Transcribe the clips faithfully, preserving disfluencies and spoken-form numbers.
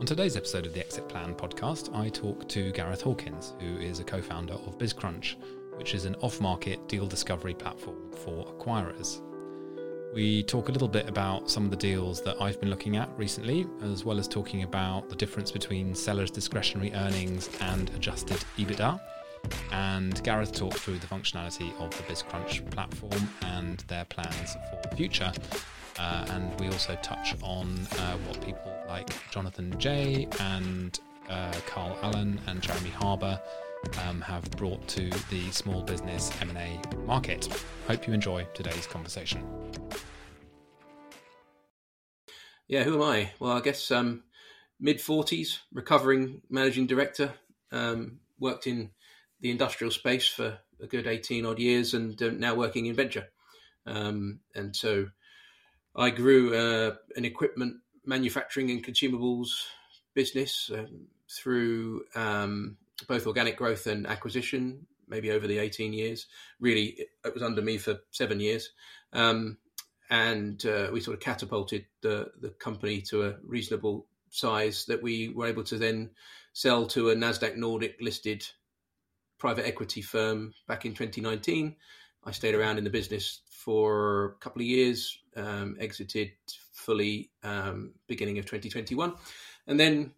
On today's episode of the Exit Plan podcast, I talk to Gareth Hawkins, who is a co-founder of BizCrunch, which is an off-market deal discovery platform for acquirers. We talk a little bit about some of the deals that I've been looking at recently, as well as talking about the difference between sellers' discretionary earnings and adjusted EBITDA. And Gareth talked through the functionality of the BizCrunch platform and their plans for the future. Uh, and we also touch on uh, what people like Jonathan Jay and uh, Carl Allen and Jeremy Harbour um, have brought to the small business M and A market. Hope you enjoy today's conversation. Yeah, who am I? Well, I guess um, mid forties, recovering managing director, um, worked in the industrial space for a good eighteen odd years and uh, now working in venture. Um, and so I grew uh, an equipment manufacturing and consumables business um, through um, both organic growth and acquisition, maybe over the eighteen years. Really, it was under me for seven years. Um, and uh, we sort of catapulted the, the company to a reasonable size that we were able to then sell to a NASDAQ Nordic listed private equity firm back in twenty nineteen. I stayed around in the business for a couple of years, um, exited fully um, beginning of twenty twenty-one, and then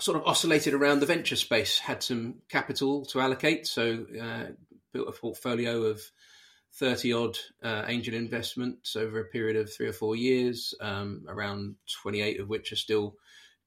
sort of oscillated around the venture space, had some capital to allocate. So uh, built a portfolio of thirty odd uh, angel investments over a period of three or four years, um, around twenty-eight of which are still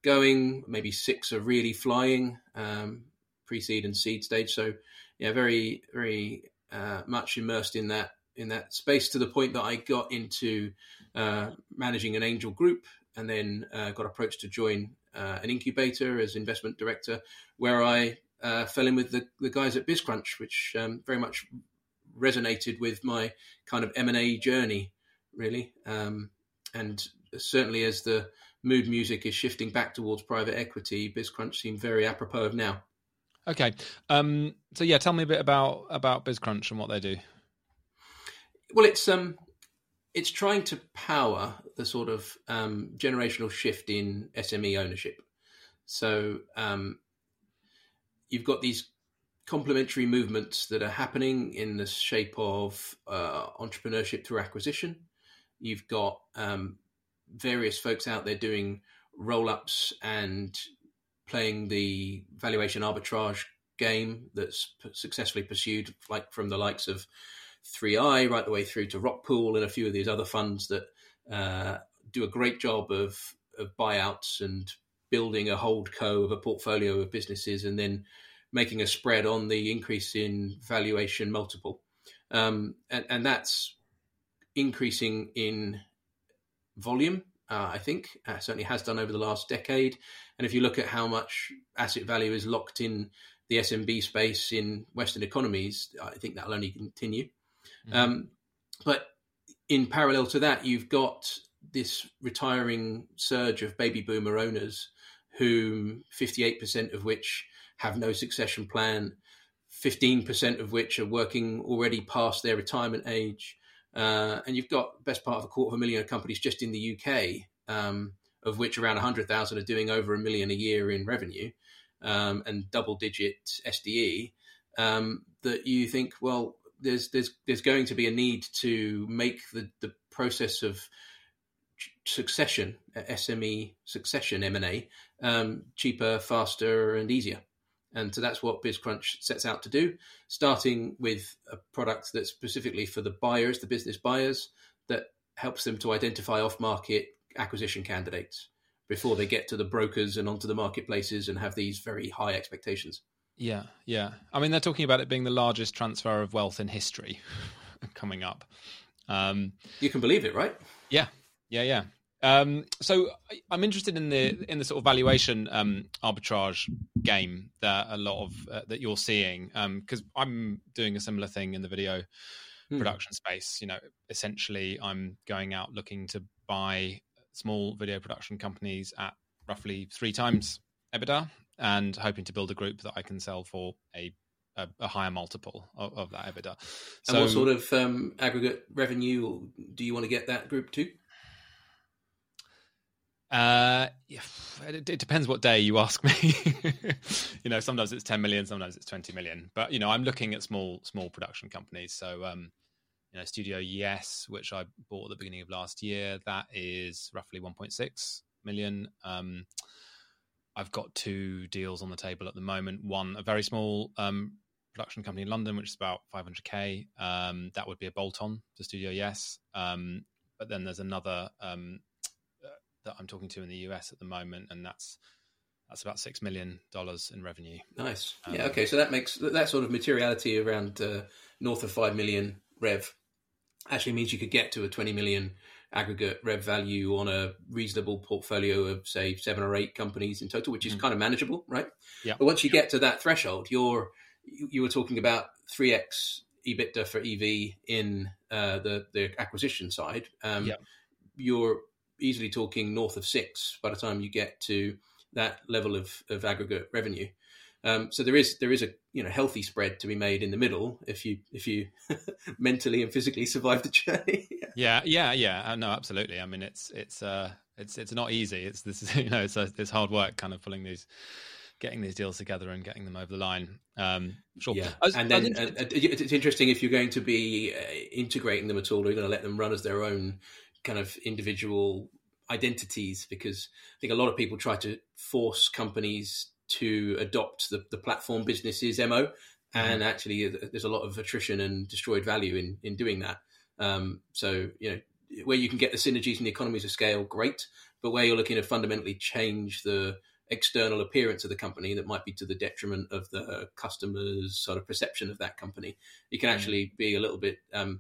going, maybe six are really flying, um, pre-seed and seed stage. So yeah, very, very uh, much immersed in that in that space, to the point that I got into uh, managing an angel group, and then uh, got approached to join uh, an incubator as investment director, where I uh, fell in with the, the guys at BizCrunch, which um, very much resonated with my kind of M and A journey, really. Um, and certainly as the mood music is shifting back towards private equity, BizCrunch seemed very apropos of now. Okay. Um, so yeah, tell me a bit about, about BizCrunch and what they do. Well, it's um, it's trying to power the sort of um, generational shift in S M E ownership. So um, you've got these complementary movements that are happening in the shape of uh, entrepreneurship through acquisition. You've got um, various folks out there doing roll-ups and playing the valuation arbitrage game that's successfully pursued, like from the likes of three I right the way through to Rockpool and a few of these other funds that uh, do a great job of, of buyouts and building a hold co of a portfolio of businesses and then making a spread on the increase in valuation multiple. Um, and, and that's increasing in volume, uh, I think, uh, certainly has done over the last decade. And if you look at how much asset value is locked in the S M B space in Western economies, I think that'll only continue. Mm-hmm. Um, but in parallel to that, you've got this retiring surge of baby boomer owners, whom fifty-eight percent of which have no succession plan, fifteen percent of which are working already past their retirement age. Uh, and you've got the best part of a quarter of a million companies just in the U K, um, of which around one hundred thousand are doing over a million a year in revenue um, and double-digit S D E, um, that you think, well, There's there's there's going to be a need to make the, the process of succession, S M E succession, M and A, um, cheaper, faster, and easier. And so that's what BizCrunch sets out to do, starting with a product that's specifically for the buyers, the business buyers, that helps them to identify off-market acquisition candidates before they get to the brokers and onto the marketplaces and have these very high expectations. Yeah, yeah. I mean, they're talking about it being the largest transfer of wealth in history coming up. Um, you can believe it, right? Yeah, yeah, yeah. Um, so I, I'm interested in the in the sort of valuation um, arbitrage game that a lot of uh, that you're seeing, because um, I'm doing a similar thing in the video hmm. production space. You know, essentially, I'm going out looking to buy small video production companies at roughly three times EBITDA, and hoping to build a group that I can sell for a a, a higher multiple of, of that EBITDA. So, and what sort of um, aggregate revenue do you want to get that group to? Uh, it, it depends what day you ask me. You know, sometimes it's ten million, sometimes it's twenty million. But, you know, I'm looking at small, small production companies. So, um, you know, Studio Yes, which I bought at the beginning of last year, that is roughly one point six million. Um, I've got two deals on the table at the moment. One, a very small um, production company in London, which is about five hundred K. Um, that would be a bolt-on to Studio Yes. Um, but then there's another um, that I'm talking to in the U S at the moment, and that's that's about six million dollars in revenue. Nice. Um, yeah. Okay. So that makes that sort of materiality around uh, north of five million rev actually means you could get to a twenty million aggregate rev value on a reasonable portfolio of, say, seven or eight companies in total, which is mm. kind of manageable, right? Yeah. But once you yeah. get to that threshold, you're you, you were talking about three x EBITDA for E V in uh, the the acquisition side. Um, yeah. You're easily talking north of six by the time you get to that level of, of aggregate revenue. Um, so there is there is a you know healthy spread to be made in the middle if you if you mentally and physically survive the journey. yeah, yeah, yeah. Uh, no, absolutely. I mean, it's it's uh it's it's not easy. It's this is, you know it's it's hard work, kind of pulling these, getting these deals together and getting them over the line. Um, sure. Yeah. Was, and then uh, it's interesting if you're going to be uh, integrating them at all, or you're going to let them run as their own kind of individual identities, because I think a lot of people try to force companies to adopt the, the platform business's M O, mm-hmm. and actually there's a lot of attrition and destroyed value in, in doing that. Um, so, you know, where you can get the synergies and the economies of scale, great, but where you're looking to fundamentally change the external appearance of the company, that might be to the detriment of the customer's sort of perception of that company. It can mm-hmm. actually be a little bit um,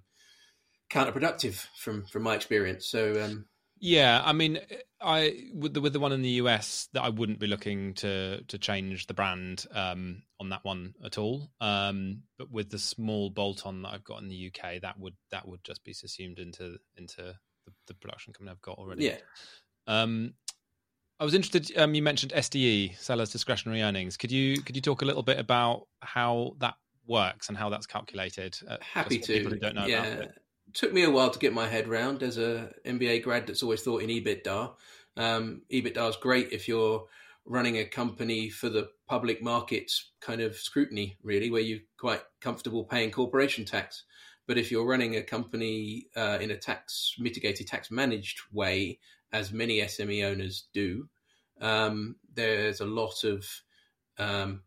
counterproductive from from my experience. So um yeah i mean i with the with the one in the U S, that I wouldn't be looking to to change the brand um on that one at all, um but with the small bolt-on that I've got in the U K, that would that would just be subsumed into into the, the production company I've got already. yeah um I was interested, um you mentioned S D E, Sellers Discretionary Earnings. Could you could you talk a little bit about how that works and how that's calculated? Uh, happy to, people who don't know yeah about it. Took me a while to get my head round as a M B A grad that's always thought in EBITDA. Um, EBITDA is great if you're running a company for the public markets kind of scrutiny, really, where you're quite comfortable paying corporation tax. But if you're running a company uh, in a tax mitigated, tax managed way, as many S M E owners do, um, there's a lot of um,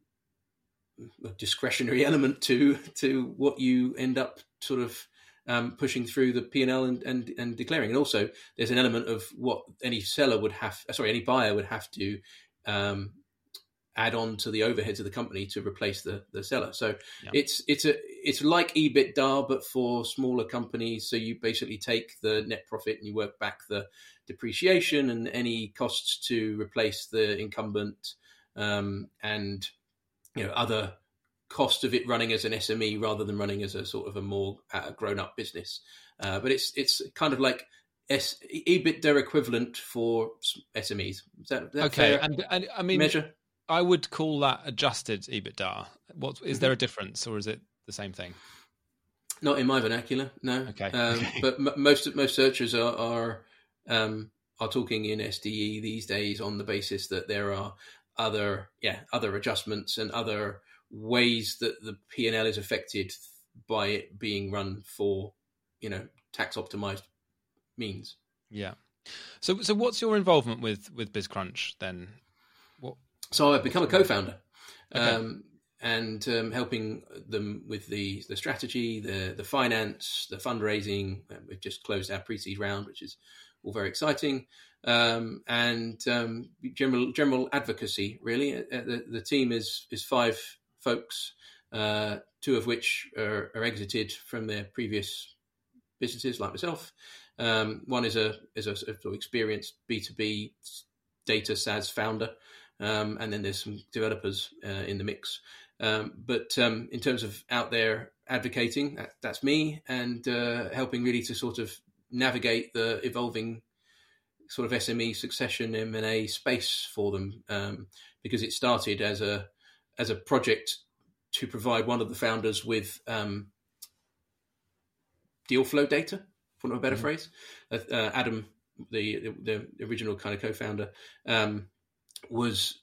discretionary element to to what you end up sort of Um, pushing through the P and L and, and and declaring. And also there's an element of what any seller would have, sorry, any buyer would have to um, add on to the overheads of the company to replace the, the seller. So yeah. it's it's a it's like EBITDA, but for smaller companies. So you basically take the net profit and you work back the depreciation and any costs to replace the incumbent, um, and you know other cost of it running as an S M E rather than running as a sort of a more uh, grown-up business. Uh, but it's it's kind of like S- EBITDA equivalent for S M Es. Is that, is that okay? And, and I mean, measure? I would call that adjusted EBITDA. What is mm-hmm. there a difference, or is it the same thing? Not in my vernacular, no. Okay, um, okay. But m- most most searchers are are, um, are talking in S D E these days on the basis that there are other yeah other adjustments and other ways that the P and L is affected by it being run for, you know, tax optimized means. Yeah. So, so what's your involvement with, with BizCrunch then? What? So I've become a co-founder, okay. um, and um, helping them with the, the strategy, the, the finance, the fundraising. We've just closed our pre-seed round, which is all very exciting. Um, and um, general, general advocacy, really. The, the team is, is five folks, uh, two of which are, are exited from their previous businesses, like myself. Um, one is a is a sort of experienced B two B data SaaS founder, um, and then there's some developers uh, in the mix. Um, but um, in terms of out there advocating, that, that's me, and uh, helping really to sort of navigate the evolving sort of S M E succession M and A space for them, um, because it started as a as a project to provide one of the founders with um, deal flow data, for no better mm-hmm. phrase. Uh, Adam, the, the the original kind of co-founder, um, was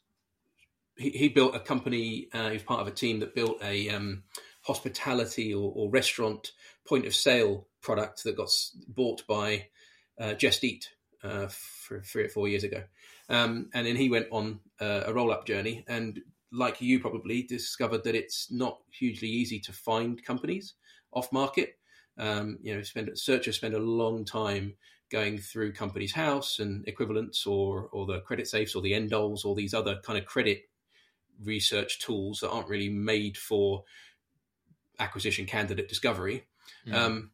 he, he built a company. Uh, he was part of a team that built a um, hospitality or, or restaurant point of sale product that got bought by uh, Just Eat uh, for three or four years ago. Um, and then he went on uh, a roll-up journey and, like you probably, discovered that it's not hugely easy to find companies off-market. Um, you know, spend, searchers spend a long time going through Companies House and Equivalents or or the Credit Safes or the Endols or these other kind of credit research tools that aren't really made for acquisition candidate discovery. Mm. Um,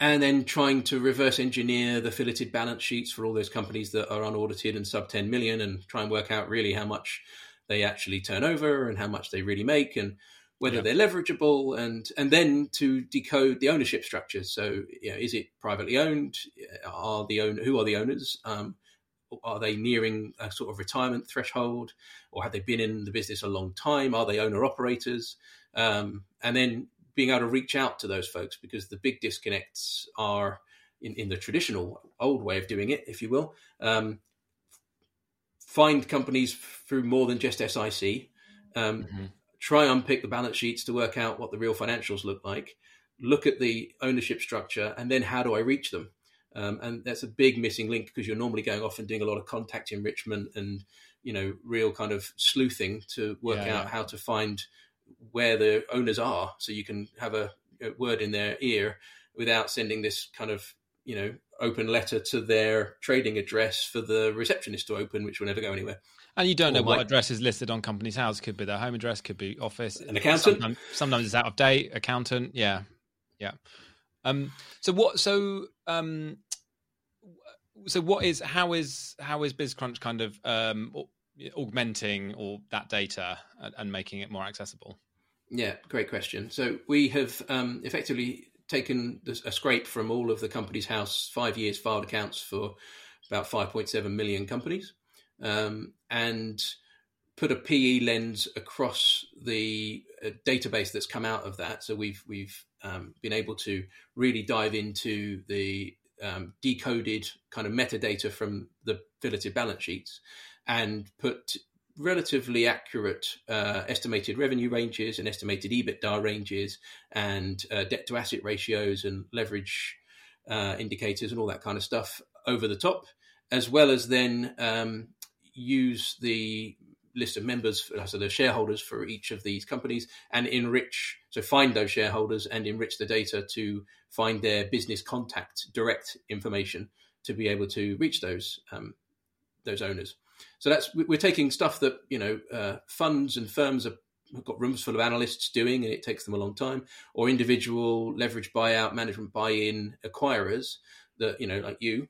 and then trying to reverse engineer the filleted balance sheets for all those companies that are unaudited and sub ten million and try and work out really how much they actually turn over and how much they really make and whether yep. they're leverageable, and and then to decode the ownership structure. So, you know, is it privately owned? Are the own, who are the owners? Um, are they nearing a sort of retirement threshold, or have they been in the business a long time? Are they owner operators? Um, and then being able to reach out to those folks, because the big disconnects are in, in the traditional old way of doing it, if you will. Um, find companies through more than just S I C, um, mm-hmm. try and unpick the balance sheets to work out what the real financials look like, look at the ownership structure, and then how do I reach them? Um, and that's a big missing link, because you're normally going off and doing a lot of contact enrichment and, you know, real kind of sleuthing to work yeah, out yeah. how to find where the owners are, so you can have a, a word in their ear without sending this kind of, you know, open letter to their trading address for the receptionist to open, which will never go anywhere. And you don't or know what might... address is listed on Companies House. Could be their home address, could be office. An accountant. Sometimes, sometimes it's out of date. Accountant. Yeah. Yeah. Um, so what, so, um, so what is, how is, how is BizCrunch kind of um, augmenting all that data and, and making it more accessible? Yeah. Great question. So we have um, effectively taken a scrape from all of the Companies House five years filed accounts for about five point seven million companies, um, and put a P E lens across the uh, database that's come out of that. So we've we've um, been able to really dive into the um, decoded kind of metadata from the filleted balance sheets and put relatively accurate uh, estimated revenue ranges and estimated EBITDA ranges and uh, debt to asset ratios and leverage uh, indicators and all that kind of stuff over the top, as well as then um, use the list of members, for, so the shareholders for each of these companies, and enrich, so find those shareholders and enrich the data to find their business contact, direct information to be able to reach those um, those owners. So that's, we're taking stuff that, you know, uh, funds and firms have got rooms full of analysts doing, and it takes them a long time, or individual leverage buyout, management buy-in acquirers that, you know, like you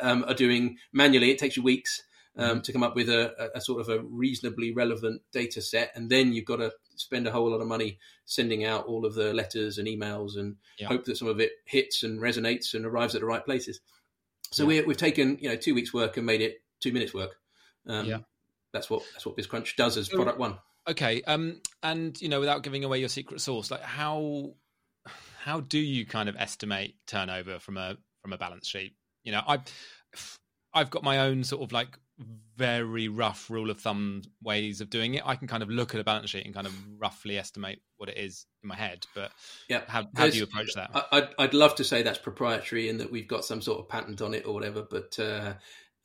um, are doing manually. It takes you weeks um, mm-hmm. to come up with a, a sort of a reasonably relevant data set. And then you've got to spend a whole lot of money sending out all of the letters and emails and yeah. hope that some of it hits and resonates and arrives at the right places. So yeah. we're, we've taken, you know, two weeks work and made it two minutes work. Um, yeah, that's what that's what BizCrunch does as product one. Okay, um, and you know, without giving away your secret sauce, like how how do you kind of estimate turnover from a from a balance sheet? You know, I've I've got my own sort of like very rough rule of thumb ways of doing it. I can kind of look at a balance sheet and kind of roughly estimate what it is in my head, but yeah, how, how do you approach that? I'd I'd love to say that's proprietary and that we've got some sort of patent on it or whatever, but. Uh,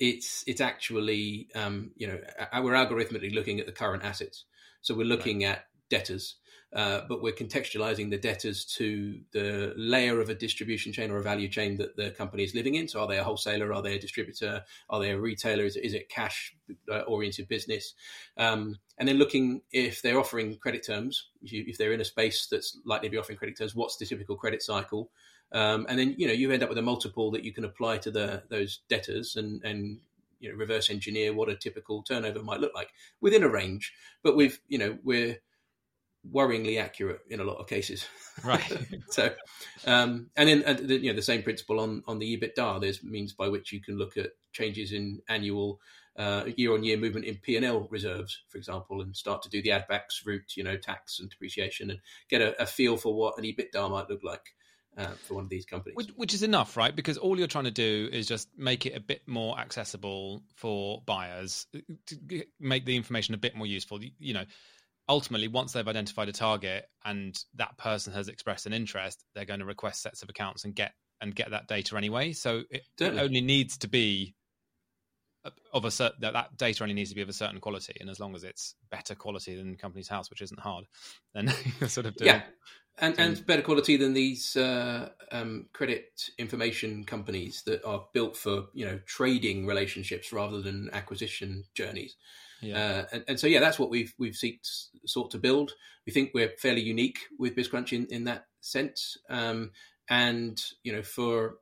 It's it's actually, um, you know, we're algorithmically looking at the current assets. So we're looking right. at debtors, uh, but we're contextualizing the debtors to the layer of a distribution chain or a value chain that the company is living in. So are they a wholesaler? Are they a distributor? Are they a retailer? Is, is it cash-oriented business? Um, and then looking if they're offering credit terms, if, you, if they're in a space that's likely to be offering credit terms, what's the typical credit cycle? Um, and then, you know, you end up with a multiple that you can apply to the those debtors and, and, you know, reverse engineer what a typical turnover might look like within a range. But we've, you know, we're worryingly accurate in a lot of cases. Right. so, um, and then, and the, you know, the same principle on, on the EBITDA. There's means by which you can look at changes in annual uh, year-on-year movement in P and L reserves, for example, and start to do the add-backs route, you know, tax and depreciation, and get a, a feel for what an EBITDA might look like. uh, for one of these companies. Which, which is enough, right? Because all you're trying to do is just make it a bit more accessible for buyers, to make the information a bit more useful. You know, ultimately, once they've identified a target and that person has expressed an interest, they're going to request sets of accounts and get and get that data anyway. So it Totally. only needs to be of a certain, that, that data only needs to be of a certain quality. And as long as it's better quality than Companies House, which isn't hard, then you're sort of doing yeah. And, doing... and better quality than these uh, um, credit information companies that are built for, you know, trading relationships rather than acquisition journeys. Yeah. Uh, and, and so, yeah, that's what we've we've seeked, sought to build. We think we're fairly unique with BizCrunch in, in that sense. Um, and, you know, for,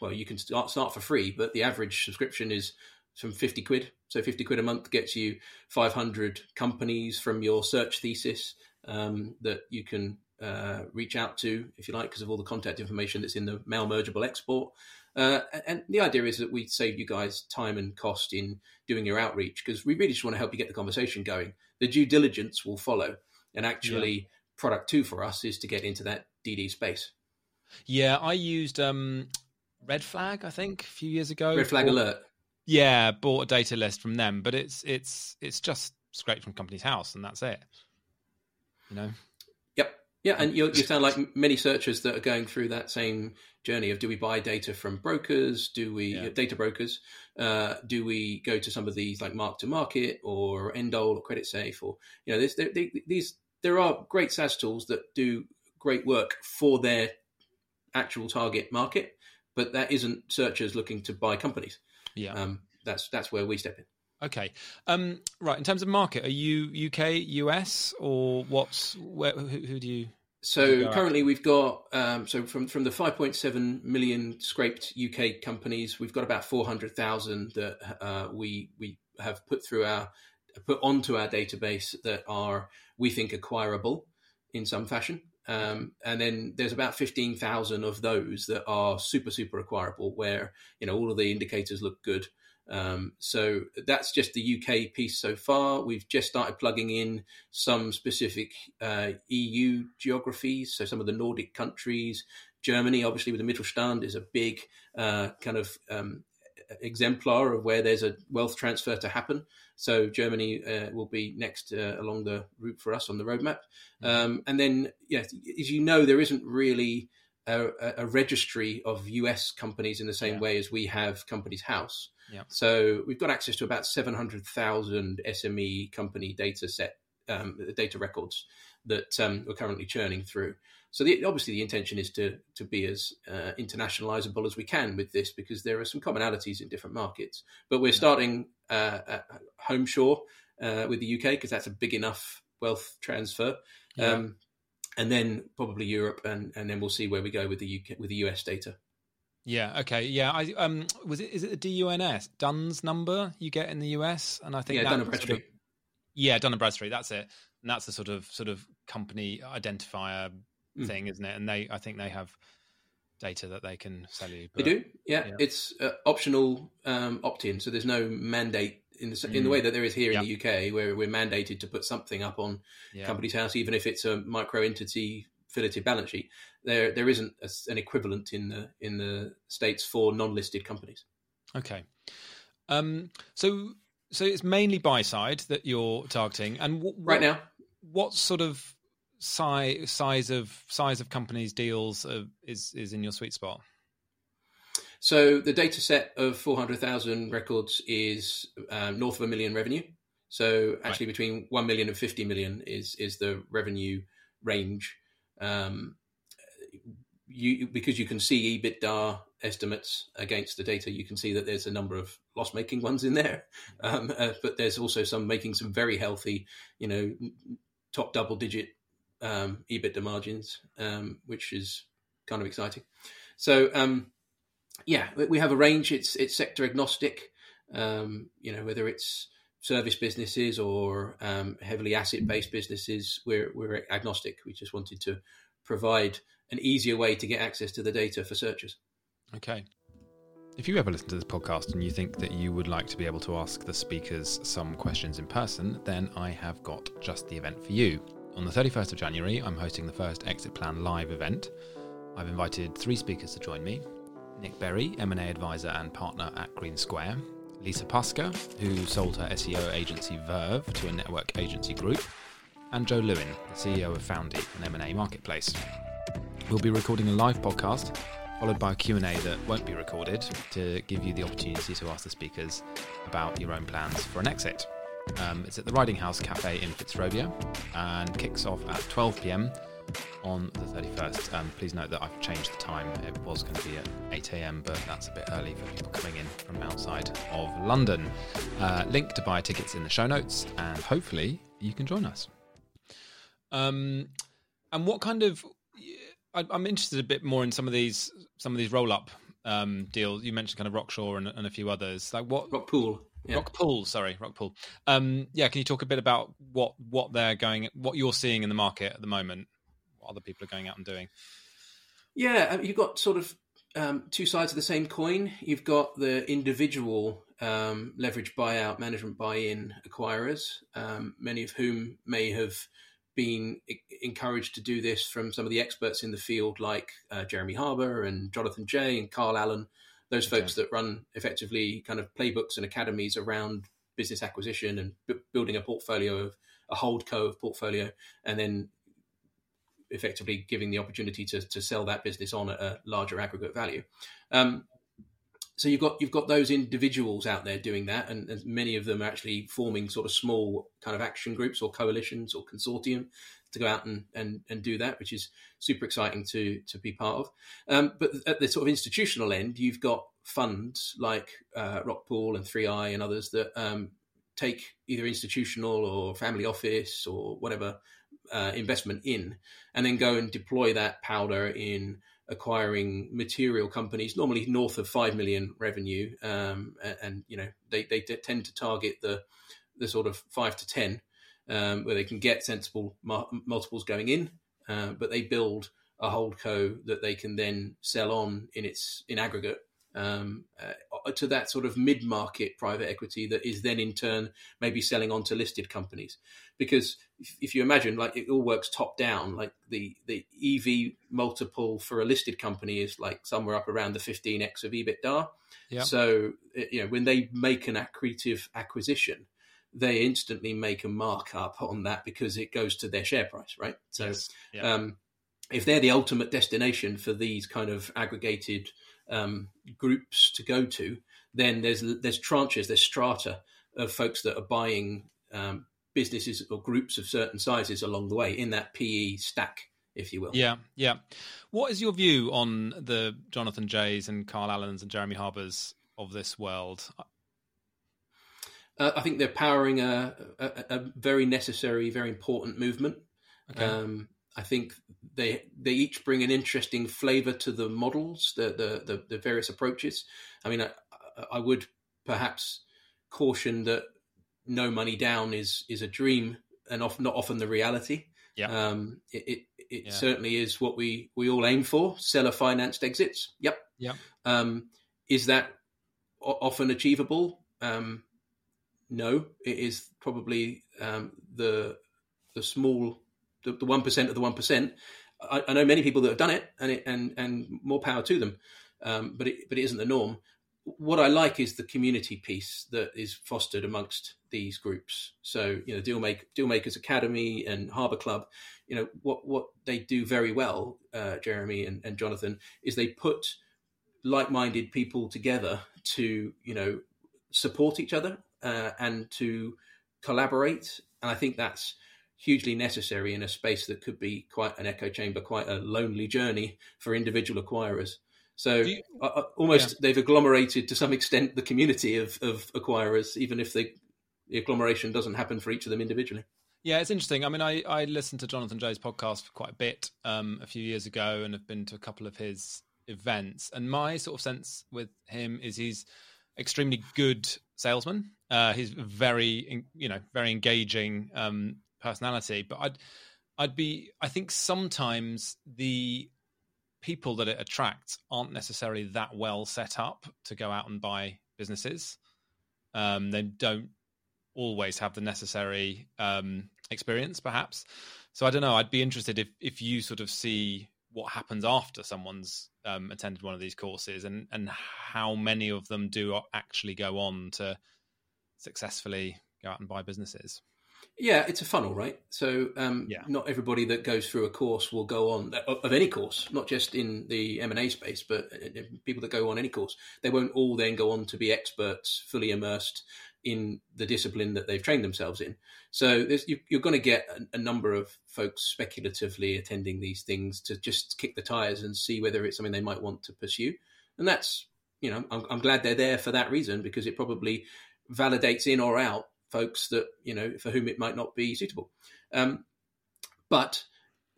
well, you can start, start for free, but the average subscription is from fifty quid. So fifty quid a month gets you five hundred companies from your search thesis um, that you can uh, reach out to, if you like, because of all the contact information that's in the mail mergeable export. Uh, and the idea is that we save you guys time and cost in doing your outreach, because we really just want to help you get the conversation going. The due diligence will follow. And actually, yeah. product two for us is to get into that D D space. Yeah, I used um, Red Flag, I think, a few years ago. Red Flag bought, Alert. Yeah, bought a data list from them, but it's it's it's just scraped from Companies House, and that's it. You know. Yeah, and you, you sound like many searchers that are going through that same journey of: do we buy data from brokers? Do we yeah. data brokers? Uh, do we go to some of these like Mark to Market or Endole or CreditSafe? Or you know, this, they, these there are great SaaS tools that do great work for their actual target market, but that isn't searchers looking to buy companies. Yeah, um, that's that's where we step in. Okay, um, right. In terms of market, are you U K, U S, or what's where? Who, who do you? So currently we've got, um, so from, from the five point seven million scraped U K companies, we've got about four hundred thousand that uh, we we have put through our, put onto our database that are, we think, acquirable in some fashion. Um, and then there's about fifteen thousand of those that are super, super acquirable, where, you know, all of the indicators look good. Um, so that's just the U K piece so far. We've just started plugging in some specific uh, E U geographies, so some of the Nordic countries. Germany, obviously, with the Mittelstand, is a big uh, kind of um, exemplar of where there's a wealth transfer to happen. So Germany uh, will be next uh, along the route for us on the roadmap. Um, and then, yeah, as you know, there isn't really a, a registry of U S companies in the same yeah. way as we have Companies House. Yep. So we've got access to about seven hundred thousand S M E company data set, um, data records that um, we're currently churning through. So the, obviously the intention is to to be as uh, internationalizable as we can with this, because there are some commonalities in different markets. But we're yeah. starting uh, at home shore uh, with the U K, because that's a big enough wealth transfer. Yeah. Um, and then probably Europe, and, and then we'll see where we go with the U K, with the U S data. Yeah. Okay. Yeah. I um was it is it the D U N S Dunn's number you get in the U S, and I think yeah Dun and Bradstreet. Sort of, yeah, Dun and Bradstreet. That's it. And that's the sort of sort of company identifier mm. thing, isn't it? And they, I think they have data that they can sell you. But, they do. Yeah. yeah. It's uh, optional um, opt-in, so there's no mandate in the, mm. in the way that there is here yep. in the U K, where we're mandated to put something up on yeah. Companies House, even if it's a micro entity. Affiliated balance sheet. There, there isn't a, an equivalent in the in the States for non-listed companies. Okay, um, so so it's mainly buy side that you're targeting, and w- right now, what sort of size size of size of companies deals uh, is is in your sweet spot? So the data set of four hundred thousand records is um, north of a million revenue. So actually, right. between one million and fifty million is is the revenue range. Um, you because you can see EBITDA estimates against the data, you can see that there's a number of loss-making ones in there, um, uh, but there's also some making some very healthy, you know, top double-digit um, EBITDA margins, um, which is kind of exciting. So, um, yeah, we have a range. It's it's sector agnostic, um, you know, whether it's service businesses or um, heavily asset-based businesses, we're, we're agnostic. We just wanted to provide an easier way to get access to the data for searchers. Okay. If you ever listen to this podcast and you think that you would like to be able to ask the speakers some questions in person, then I have got just the event for you. On the thirty-first of January, I'm hosting the first Exit Plan Live event. I've invited three speakers to join me. Nick Berry, M and A advisor and partner at Green Square. Lisa Pasca, who sold her S E O agency Verve to a network agency group. And Joe Lewin, the C E O of Foundy, an M and A marketplace. We'll be recording a live podcast, followed by a Q and A that won't be recorded, to give you the opportunity to ask the speakers about your own plans for an exit. Um, it's at the Riding House Cafe in Fitzrovia and kicks off at twelve p.m. on the thirty-first. Um, please note that I've changed the time. It was going to be at eight a.m, but that's a bit early for people coming in from outside of London. Uh, link to buy tickets in the show notes, and hopefully you can join us. Um, and what kind of... I, I'm interested a bit more in some of these some of these roll-up um, deals. You mentioned kind of Rockshaw and, and a few others. Like what? Rockpool. Yeah. Rockpool, sorry, Rockpool. Um, yeah, can you talk a bit about what what they're going, what you're seeing in the market at the moment? What other people are going out and doing? Yeah, you've got sort of um, two sides of the same coin. You've got the individual um, leverage buyout, management buy-in acquirers, um, many of whom may have been encouraged to do this from some of the experts in the field, like uh, Jeremy Harbour and Jonathan Jay and Carl Allen, those okay. folks that run effectively kind of playbooks and academies around business acquisition and b- building a portfolio of a holdco of portfolio, and then effectively giving the opportunity to, to sell that business on at a larger aggregate value. Um, so you've got you've got those individuals out there doing that, and, and many of them are actually forming sort of small kind of action groups or coalitions or consortium to go out and, and, and do that, which is super exciting to to be part of. Um, but at the sort of institutional end, you've got funds like uh, Rockpool and three I and others that um, take either institutional or family office or whatever uh, investment in, and then go and deploy that powder in acquiring material companies, normally north of five million revenue. Um, and, and, you know, they, they tend to target the, the sort of five to ten, um, where they can get sensible multiples going in, uh, but they build a holdco that they can then sell on in its, in aggregate, um, uh, to that sort of mid-market private equity that is then in turn maybe selling on to listed companies. Because if, if you imagine, like, it all works top down, like the, the E V multiple for a listed company is like somewhere up around the fifteen x of EBITDA. Yeah. So, you know, when they make an accretive acquisition, they instantly make a markup on that because it goes to their share price, right? So yes. yeah. um, if they're the ultimate destination for these kind of aggregated Um, groups to go to, then there's there's tranches, there's strata of folks that are buying um, businesses or groups of certain sizes along the way in that P E stack, if you will. Yeah, yeah. What is your view on the Jonathan Jays and Carl Allens and Jeremy Harbors of this world? Uh, I think they're powering a, a, a very necessary, very important movement. Okay. Um, I think they they each bring an interesting flavour to the models, the, the the the various approaches. I mean, I, I would perhaps caution that no money down is is a dream and off, not often the reality. Yeah. Um. It it, it yeah. certainly is what we, we all aim for: seller financed exits. Yep. Yeah. Um. Is that often achievable? Um. No, it is probably um the the small. The one percent of the one percent. I, I know many people that have done it, and it, and and more power to them, um, but it but it isn't the norm. What I like is the community piece that is fostered amongst these groups. So, you know, Dealmaker, Dealmakers Academy and Harbour Club, you know, what, what they do very well, uh, Jeremy and, and Jonathan, is they put like-minded people together to, you know, support each other uh, and to collaborate. And I think that's hugely necessary in a space that could be quite an echo chamber, quite a lonely journey for individual acquirers. So you, uh, almost yeah. they've agglomerated to some extent the community of, of acquirers, even if they, the agglomeration doesn't happen for each of them individually. Yeah, it's interesting. I mean, I, I listened to Jonathan Jay's podcast for quite a bit um, a few years ago, and have been to a couple of his events. And my sort of sense with him is he's extremely good salesman. Uh, he's very, you know, very engaging um personality, but I'd, I'd be, I think sometimes the people that it attracts aren't necessarily that well set up to go out and buy businesses. Um, they don't always have the necessary um, experience, perhaps. So I don't know. I'd be interested if if you sort of see what happens after someone's um, attended one of these courses, and, and how many of them do actually go on to successfully go out and buy businesses. Yeah, it's a funnel, right? So um, yeah. not everybody that goes through a course will go on, of any course, not just in the M and A space, but people that go on any course, they won't all then go on to be experts, fully immersed in the discipline that they've trained themselves in. So there's, you, you're going to get a, a number of folks speculatively attending these things to just kick the tires and see whether it's something they might want to pursue. And that's, you know, I'm, I'm glad they're there for that reason, because it probably validates in or out folks that, you know, for whom it might not be suitable. Um, but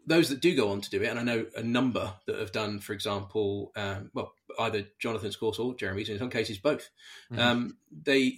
those that do go on to do it, and I know a number that have done, for example, um, well, either Jonathan's course or Jeremy's, and in some cases both, mm-hmm. um, they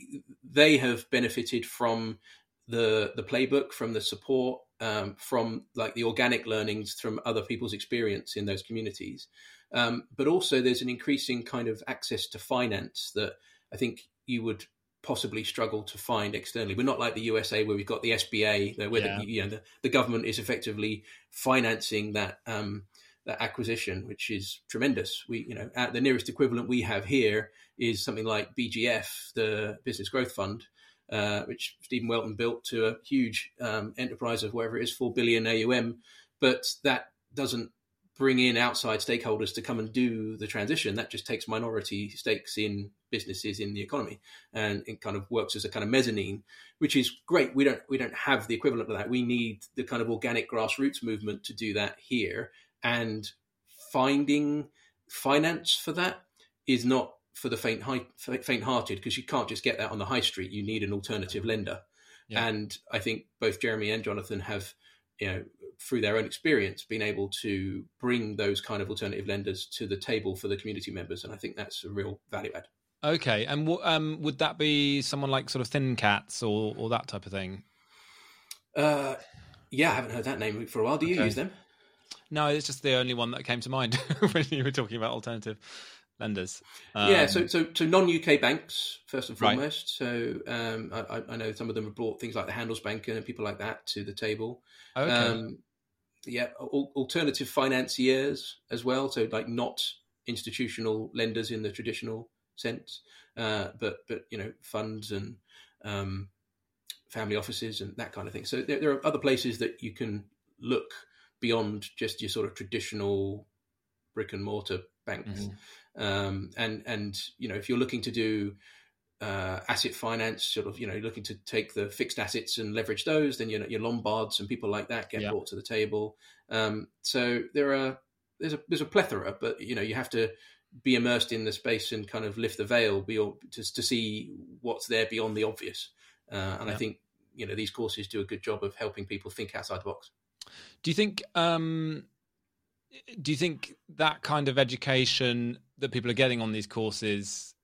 they have benefited from the the playbook, from the support, um, from like the organic learnings from other people's experience in those communities. Um, but also there's an increasing kind of access to finance that I think you would possibly struggle to find externally. We're not like the U S A where we've got the S B A, where yeah. the, you know, the, the government is effectively financing that um, that acquisition, which is tremendous. We, you know, at the nearest equivalent we have here is something like B G F, the Business Growth Fund, uh, which Stephen Welton built to a huge um, enterprise of whatever it is, four billion A U M, but that doesn't bring in outside stakeholders to come and do the transition. That just takes minority stakes in businesses in the economy, and it kind of works as a kind of mezzanine, which is great. We don't we don't have the equivalent of that. We need the kind of organic grassroots movement to do that here, and finding finance for that is not for the faint faint-hearted, because you can't just get that on the high street. You need an alternative lender, yeah. and I think both Jeremy and Jonathan have, you know, through their own experience, being able to bring those kind of alternative lenders to the table for the community members. And I think that's a real value add. Okay. And w- um, would that be someone like sort of Thin Cats or, or that type of thing? Uh, yeah, I haven't heard that name for a while. Do you okay. use them? No, it's just the only one that came to mind when you were talking about alternative lenders. Um, yeah, so so to non-U K banks, first and foremost. Right. So um, I, I know some of them have brought things like the Handelsbanker and people like that to the table. Okay. Um, yeah, alternative financiers as well. So like not institutional lenders in the traditional sense, uh, but, but you know, funds and um, family offices and that kind of thing. So there, there are other places that you can look beyond just your sort of traditional brick and mortar banks. Mm-hmm. Um, and, and, you know, if you're looking to do uh, asset finance, sort of, you know, looking to take the fixed assets and leverage those, then, you know, your Lombards and people like that get yeah. brought to the table. Um, so there are, there's a, there's a plethora, but, you know, you have to be immersed in the space and kind of lift the veil beyond, just to see what's there beyond the obvious. Uh, and yeah. I think, you know, these courses do a good job of helping people think outside the box. Do you think, um, Do you think that kind of education that people are getting on these courses,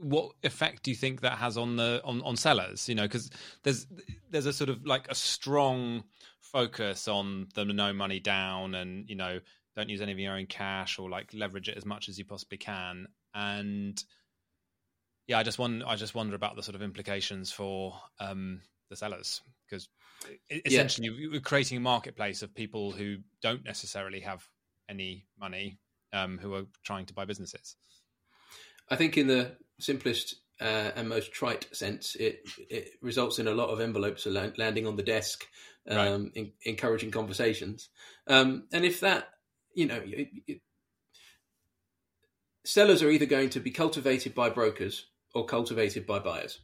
what effect do you think that has on the on, on sellers? You know, because there's there's a sort of like a strong focus on the no money down, and you know, don't use any of your own cash, or like leverage it as much as you possibly can. And yeah, I just wonder, I just wonder about the sort of implications for um, the sellers, because essentially yeah. we're creating a marketplace of people who don't necessarily have any money, um, who are trying to buy businesses. I think in the simplest uh, and most trite sense, it, it results in a lot of envelopes landing on the desk, um, right. in, encouraging conversations. Um, and if that, you know, it, it, sellers are either going to be cultivated by brokers or cultivated by buyers.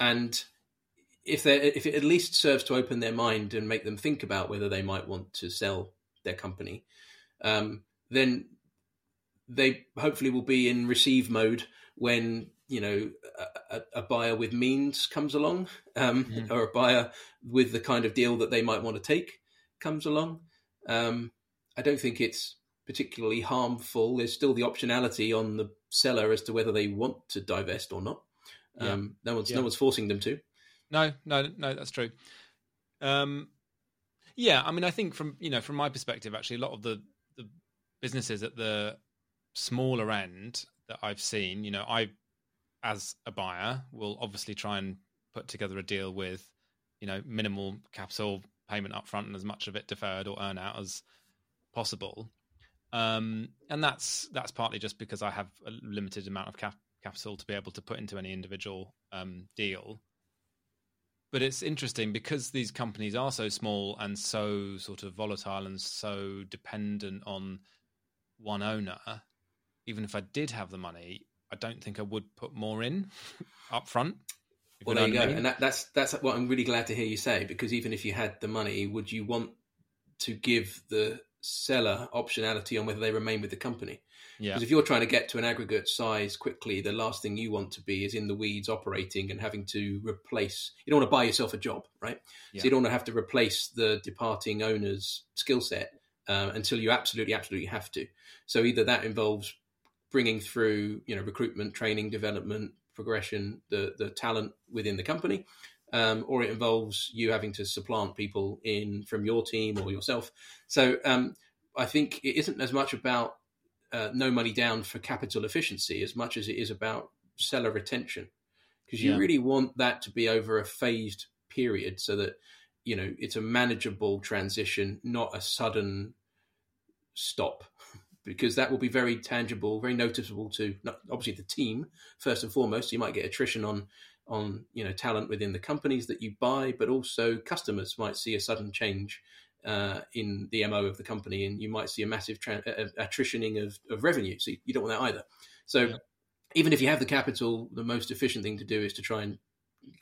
And If, if it at least serves to open their mind and make them think about whether they might want to sell their company, um, then they hopefully will be in receive mode when, you know, a, a buyer with means comes along, um, mm. or a buyer with the kind of deal that they might want to take comes along. Um, I don't think it's particularly harmful. There's still the optionality on the seller as to whether they want to divest or not. Um, yeah. No one's, yeah. no one's forcing them to. No, no, no, that's true. Um, yeah, I mean, I think from, you know, from my perspective, actually, a lot of the, the businesses at the smaller end that I've seen, you know, I, as a buyer, will obviously try and put together a deal with, you know, minimal capital payment up front and as much of it deferred or earn out as possible. Um, and that's that's partly just because I have a limited amount of cap- capital to be able to put into any individual um, deal. But it's interesting because these companies are so small and so sort of volatile and so dependent on one owner. Even if I did have the money, I don't think I would put more in up front. Well, there you go. And that, that's that's what I'm really glad to hear you say, because even if you had the money, would you want to give the seller optionality on whether they remain with the company? Yeah. Because if you're trying to get to an aggregate size quickly, the last thing you want to be is in the weeds operating and having to replace. You don't want to buy yourself a job, right? Yeah. So you don't want to have to replace the departing owner's skill set uh, until you absolutely, absolutely have to. So either that involves bringing through, you know, recruitment, training, development, progression, the the talent within the company, um, or it involves you having to supplant people in from your team or yourself. So um, I think it isn't as much about uh, no money down for capital efficiency as much as it is about seller retention, because you yeah. really want that to be over a phased period so that, you know, it's a manageable transition, not a sudden stop. Because that will be very tangible, very noticeable to obviously the team first and foremost. You might get attrition on, on you know, talent within the companies that you buy, but also customers might see a sudden change uh, in the M O of the company, and you might see a massive tra- attritioning of, of revenue. So you don't want that either. So yeah. even if you have the capital, the most efficient thing to do is to try and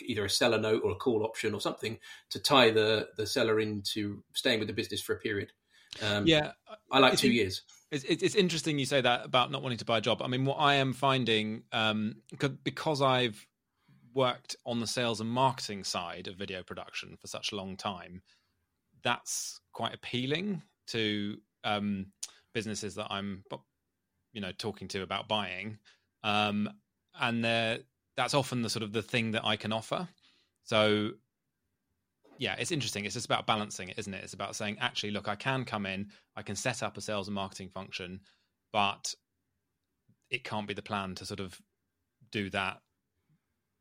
either a seller note or a call option or something to tie the the seller into staying with the business for a period. Um, yeah, I like two it, years. It's, it's interesting you say that about not wanting to buy a job. I mean, what I am finding, um, because I've worked on the sales and marketing side of video production for such a long time, that's quite appealing to um, businesses that I'm, you know, talking to about buying, um, and that's often the sort of the thing that I can offer. So. Yeah, it's interesting. It's just about balancing it, isn't it? It's about saying, actually, look, I can come in, I can set up a sales and marketing function, but it can't be the plan to sort of do that.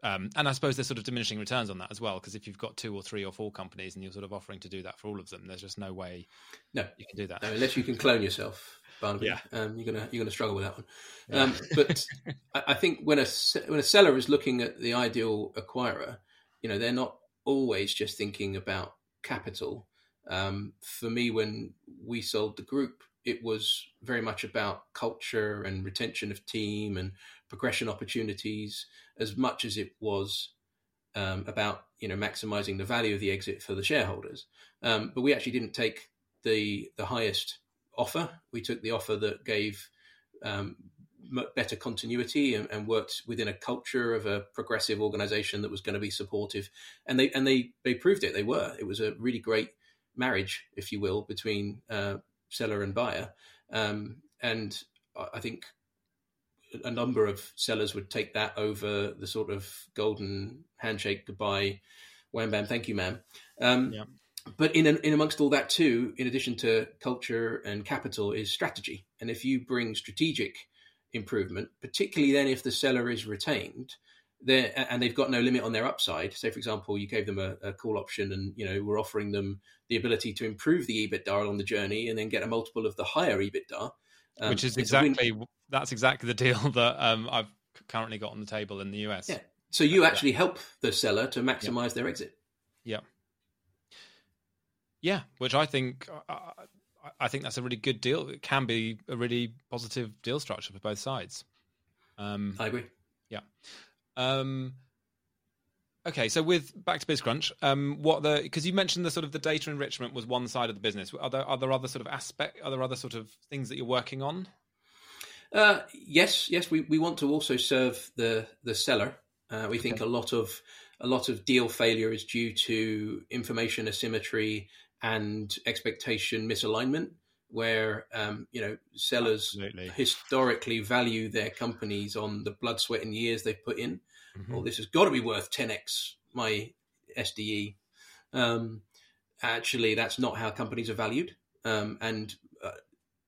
Um, and I suppose there's sort of diminishing returns on that as well, because if you've got two or three or four companies and you're sort of offering to do that for all of them, there's just no way no, you can do that. No, unless you can clone yourself, Barnaby, yeah. um, you're gonna you're gonna struggle with that one. Yeah. Um, but I think when a when a seller is looking at the ideal acquirer, you know, they're not always just thinking about capital. Um, for me, when we sold the group, it was very much about culture and retention of team and progression opportunities, as much as it was um, about, you know, maximizing the value of the exit for the shareholders. Um, but we actually didn't take the the highest offer. We took the offer that gave um, better continuity and, and worked within a culture of a progressive organization that was going to be supportive. And they, and they, they proved it. They were, it was a really great marriage, if you will, between uh seller and buyer. Um, and I think a number of sellers would take that over the sort of golden handshake, goodbye, wham, bam, thank you, ma'am. Um, yeah. But in in amongst all that too, in addition to culture and capital is strategy. And if you bring strategic improvement, particularly then if the seller is retained there and they've got no limit on their upside. Say, for example, you gave them a, a call option and, you know, we're offering them the ability to improve the EBITDA along the journey and then get a multiple of the higher EBITDA. Um, Which is exactly, that's exactly the deal that um, I've currently got on the table in the U S. Yeah. So you like actually that. help the seller to maximize yeah. their exit. Yeah. Yeah. Which I think... Uh, I think that's a really good deal. It can be a really positive deal structure for both sides. Um, I agree. Yeah. Um, okay. So with back to BizCrunch, um, what the, because you mentioned the sort of the data enrichment was one side of the business. Are there, are there other sort of aspect, are there other sort of things that you're working on? Uh, yes. Yes. We, we want to also serve the, the seller. Uh, we okay. think a lot of, a lot of deal failure is due to information asymmetry and expectation misalignment, where um, you know sellers Absolutely. historically value their companies on the blood, sweat, and years they've put in. Mm-hmm. Well, this has got to be worth ten x my S D E. Um, actually, that's not how companies are valued, um, and uh,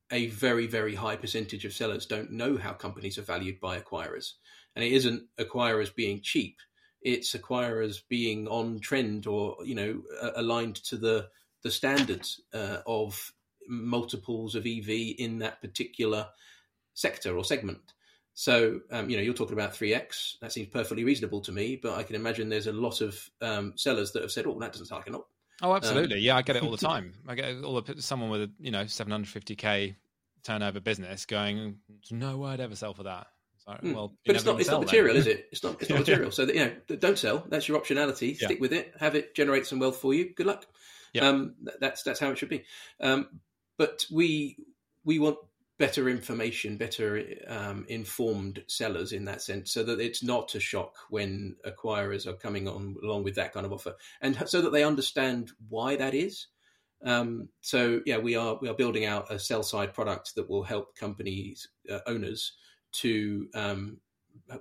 a very, very high percentage of sellers don't know how companies are valued by acquirers. And it isn't acquirers being cheap; it's acquirers being on trend or you know uh, aligned to the the standards uh, of multiples of E V in that particular sector or segment. So, um, you know, you're talking about three X. That seems perfectly reasonable to me, but I can imagine there's a lot of um, sellers that have said, oh, that doesn't sound like an op. Oh, absolutely. Um, yeah, I get it all the time. I get all the, someone with, you know, seven hundred fifty K turnover business going, no way I'd ever sell for that. Like, well, but it's not, it's not material, then. Is it? It's not, it's not material. So, that, you know, don't sell. That's your optionality. Stick yeah. with it. Have it generate some wealth for you. Good luck. Yeah. Um, that's that's how it should be. Um, but we we want better information, better um, informed sellers in that sense, so that it's not a shock when acquirers are coming on along with that kind of offer, and so that they understand why that is. Um, so yeah, we are we are building out a sell side product that will help companies uh, owners to um,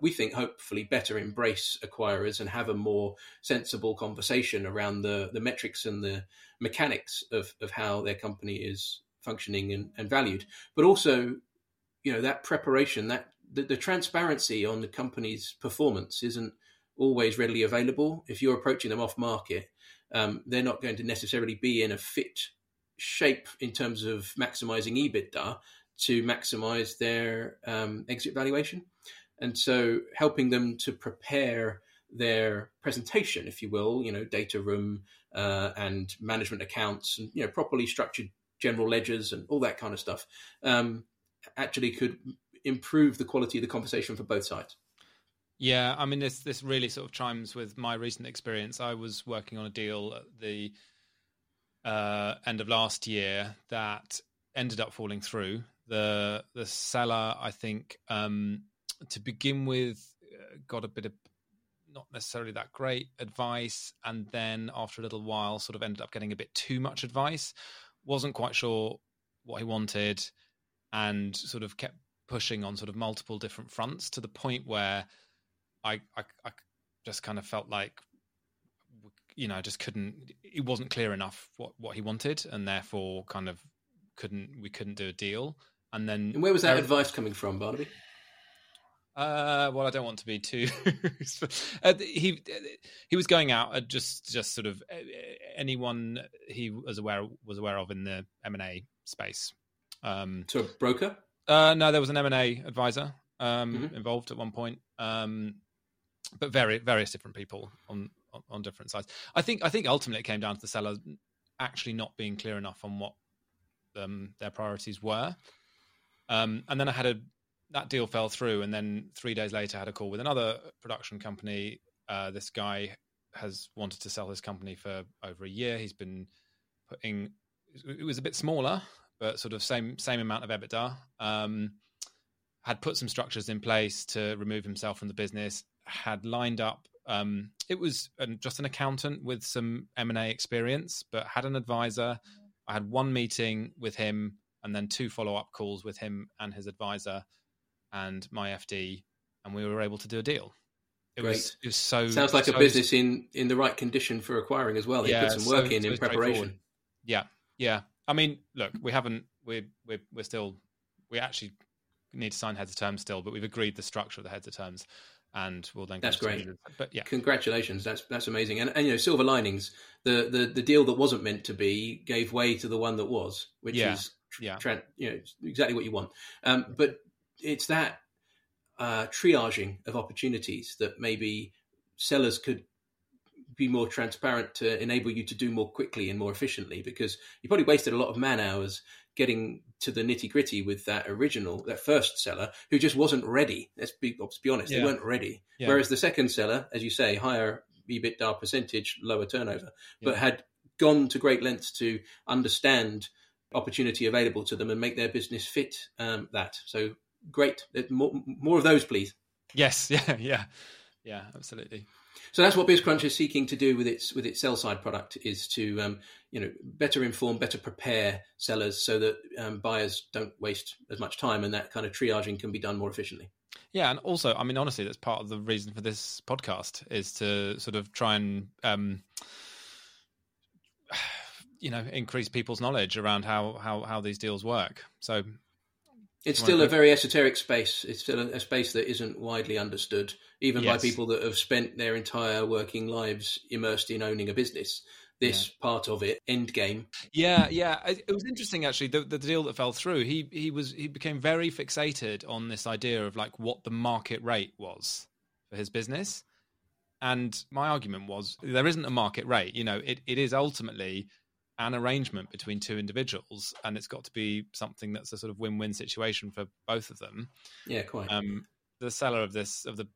we think hopefully better embrace acquirers and have a more sensible conversation around the the metrics and the mechanics of of how their company is functioning and, and valued, but also, you know, that preparation, that the, the transparency on the company's performance isn't always readily available. If you're approaching them off market, um, they're not going to necessarily be in a fit shape in terms of maximizing EBITDA to maximize their um, exit valuation. And so helping them to prepare their presentation, if you will, you know, data room uh, and management accounts and, you know, properly structured general ledgers and all that kind of stuff um, actually could improve the quality of the conversation for both sides. Yeah, I mean, this this really sort of chimes with my recent experience. I was working on a deal at the uh, end of last year that ended up falling through. The the seller, I think, um, to begin with, uh, got a bit of not necessarily that great advice, and then after a little while sort of ended up getting a bit too much advice. Wasn't quite sure what he wanted, and sort of kept pushing on sort of multiple different fronts to the point where I, I, I just kind of felt like, you know, I just couldn't, it wasn't clear enough what, what he wanted, and therefore kind of couldn't, we couldn't do a deal. And then and where was that there, advice coming from, Barnaby? Uh, well, I don't want to be too. uh, he he was going out at just just sort of anyone he was aware was aware of in the M and A space. Um, to a broker? Uh, no, there was an M and A advisor um, mm-hmm. involved at one point, um, but very various different people on, on on different sides. I think I think ultimately it came down to the seller actually not being clear enough on what um, their priorities were, um, and then I had a. That deal fell through, and then three days later I had a call with another production company. Uh, this guy has wanted to sell his company for over a year. He's been putting, it was a bit smaller, but sort of same same amount of EBITDA. Um, had put some structures in place to remove himself from the business, had lined up, um, it was just an accountant with some M and A experience, but had an advisor. I had one meeting with him and then two follow-up calls with him and his advisor and my F D, and we were able to do a deal. It Great. was it was so sounds like so, a business in, in the right condition for acquiring as well. Yeah, you put some so, work in so in preparation. Yeah, yeah. I mean, look, we haven't. We're we're we're still. We actually need to sign heads of terms still, but we've agreed the structure of the heads of terms, and we'll then. That's great. It. But yeah, congratulations. That's that's amazing. And and you know, silver linings. The the the deal that wasn't meant to be gave way to the one that was, which yeah. is tr- yeah, tr- you know, exactly what you want. Um, but. It's that uh, triaging of opportunities that maybe sellers could be more transparent to enable you to do more quickly and more efficiently, because you probably wasted a lot of man hours getting to the nitty gritty with that original, that first seller who just wasn't ready. Let's be, let's be honest, yeah. they weren't ready. Yeah. Whereas the second seller, as you say, higher EBITDA percentage, lower turnover, yeah. but had gone to great lengths to understand opportunity available to them and make their business fit um, that. So, Great. More, more of those, please. Yes. Yeah. Yeah. Yeah. Absolutely. So that's what BizCrunch is seeking to do with its with its sell side product is to um, you know better inform, better prepare sellers so that um, buyers don't waste as much time, and that kind of triaging can be done more efficiently. Yeah, and also, I mean, honestly, that's part of the reason for this podcast is to sort of try and um, you know increase people's knowledge around how how, how these deals work. So. It's still a very esoteric space. It's still a space that isn't widely understood. even yes. by people that have spent their entire working lives immersed in owning a business. This yeah. part of it, end game. Yeah, yeah. It was interesting, actually, the, the deal that fell through. He he was he became very fixated on this idea of like what the market rate was for his business. And my argument was there isn't a market rate. You know, it, it is ultimately an arrangement between two individuals, and it's got to be something that's a sort of win-win situation for both of them. Yeah, quite. Um, the seller of this, of the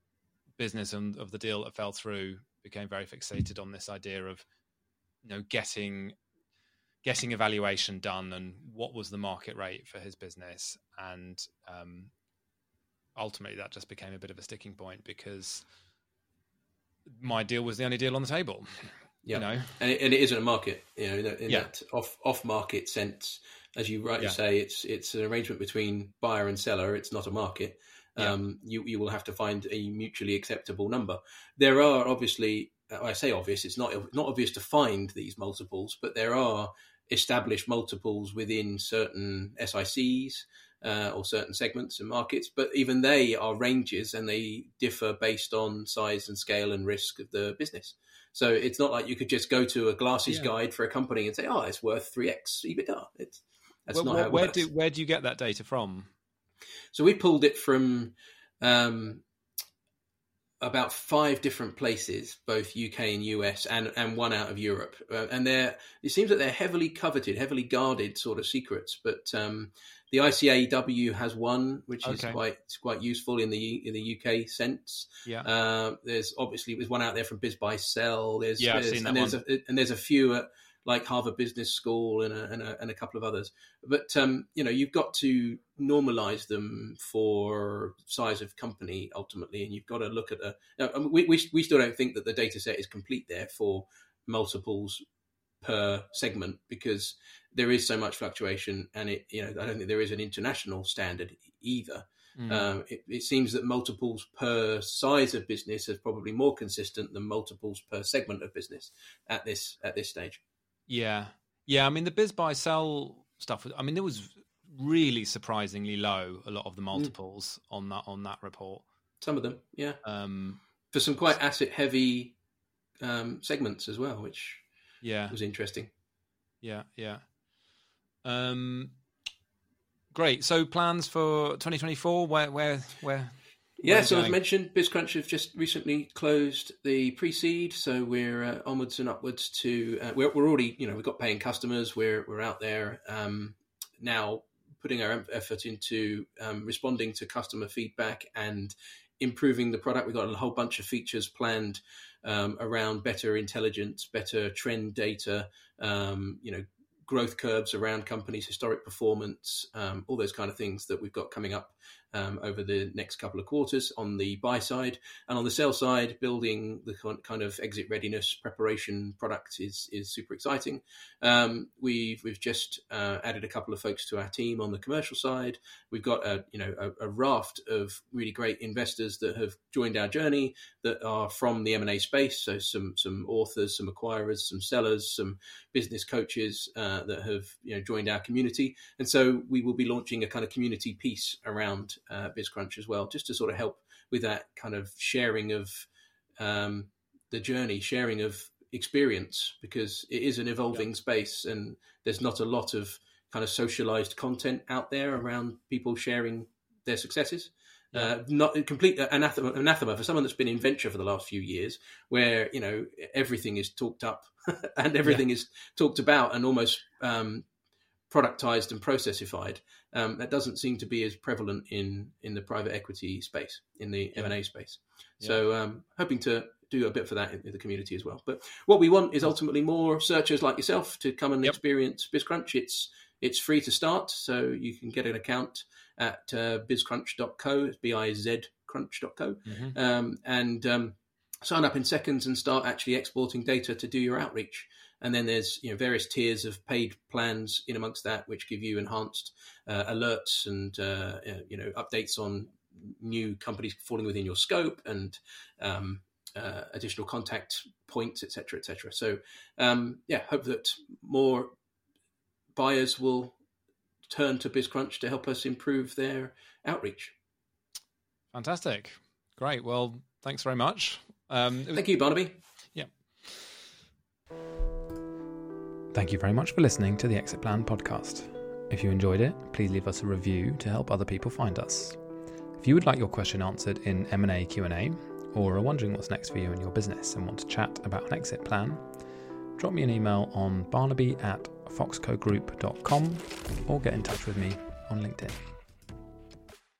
business and of the deal that fell through, became very fixated on this idea of, you know, getting getting evaluation done and what was the market rate for his business. And um, ultimately that just became a bit of a sticking point because my deal was the only deal on the table. Yeah, you know? and, it, and it isn't a market, you know, in that, in yeah. that off off market sense, as you rightly yeah. say, it's it's an arrangement between buyer and seller. It's not a market. Yeah. Um, you you will have to find a mutually acceptable number. There are obviously, I say obvious, it's not not obvious to find these multiples, but there are established multiples within certain S I Cs uh, or certain segments and markets, but even they are ranges and they differ based on size and scale and risk of the business. So it's not like you could just go to a glasses yeah. guide for a company and say, oh, it's worth three x EBITDA. It's, that's well, not well, how it where works. Do, where do you get that data from? So we pulled it from... Um, about five different places, both U K and U S, and, and one out of Europe. Uh, and they're, it seems that they're heavily coveted, heavily guarded sort of secrets. But um, the I C A W has one, which okay. is quite quite useful in the in the U K sense. Yeah. Uh, there's obviously there's one out there from BizBuySell. There's, yeah, there's, I've seen that and there's one. A, and there's a few at like Harvard Business School and a, and a, and a couple of others. But um, you know, you've got to normalize them for size of company ultimately, and you've got to look at a. Now, we, we we still don't think that the data set is complete there for multiples per segment because there is so much fluctuation, and it you know I don't think there is an international standard either. Mm. Um, it, it seems that multiples per size of business is probably more consistent than multiples per segment of business at this at this stage. Yeah. Yeah. I mean, the biz buy sell stuff, I mean, it was really surprisingly low, a lot of the multiples mm. on that, on that report. Some of them. Yeah. Um, for some quite asset heavy um, segments as well, which yeah. was interesting. Yeah. Yeah. Um, great. So plans for twenty twenty-four, where, where, where? Yeah, so as mentioned, BizCrunch have just recently closed the pre-seed, so we're uh, onwards and upwards to. Uh, we're, we're already, you know, we've got paying customers. We're we're out there um, now, putting our effort into um, responding to customer feedback and improving the product. We've got a whole bunch of features planned um, around better intelligence, better trend data, um, you know, growth curves around companies' historic performance, um, all those kind of things that we've got coming up um, over the next couple of quarters on the buy side. And on the sell side, building the kind of exit readiness preparation product is is super exciting. Um, we've we've just uh, added a couple of folks to our team on the commercial side. We've got a you know a, a raft of really great investors that have joined our journey that are from the M and A space. So some some authors, some acquirers, some sellers, some business coaches. Uh, that have you know joined our community, and so we will be launching a kind of community piece around uh, BizCrunch as well, just to sort of help with that kind of sharing of um, the journey, sharing of experience, because it is an evolving yeah. space, and there's not a lot of kind of socialized content out there around people sharing their successes. Yeah. Uh, not a complete anathema, anathema for someone that's been in venture for the last few years, where you know everything is talked up and everything yeah. is talked about and almost um, productized and processified. Um, that doesn't seem to be as prevalent in in the private equity space, in the yeah. M and A space. Yeah. So, um, hoping to do a bit for that in, in the community as well. But what we want is ultimately more searchers like yourself to come and yep. experience BizCrunch. It's it's free to start, so you can get an account at uh, bizcrunch dot co, it's B I Z crunch dot co, mm-hmm. um, and um, sign up in seconds and start actually exporting data to do your outreach. And then there's you know various tiers of paid plans in amongst that, which give you enhanced uh, alerts and uh, you know updates on new companies falling within your scope and um, uh, additional contact points, et cetera, et cetera. So um, yeah, hope that more buyers will turn to BizCrunch to help us improve their outreach. Fantastic. Great. Well, thanks very much. Um, it was- Thank you, Barnaby. Yeah. Thank you very much for listening to the Exit Plan podcast. If you enjoyed it, please leave us a review to help other people find us. If you would like your question answered in M and A Q and A, or are wondering what's next for you in your business and want to chat about an exit plan, drop me an email on barnaby at foxco group dot com or get in touch with me on LinkedIn.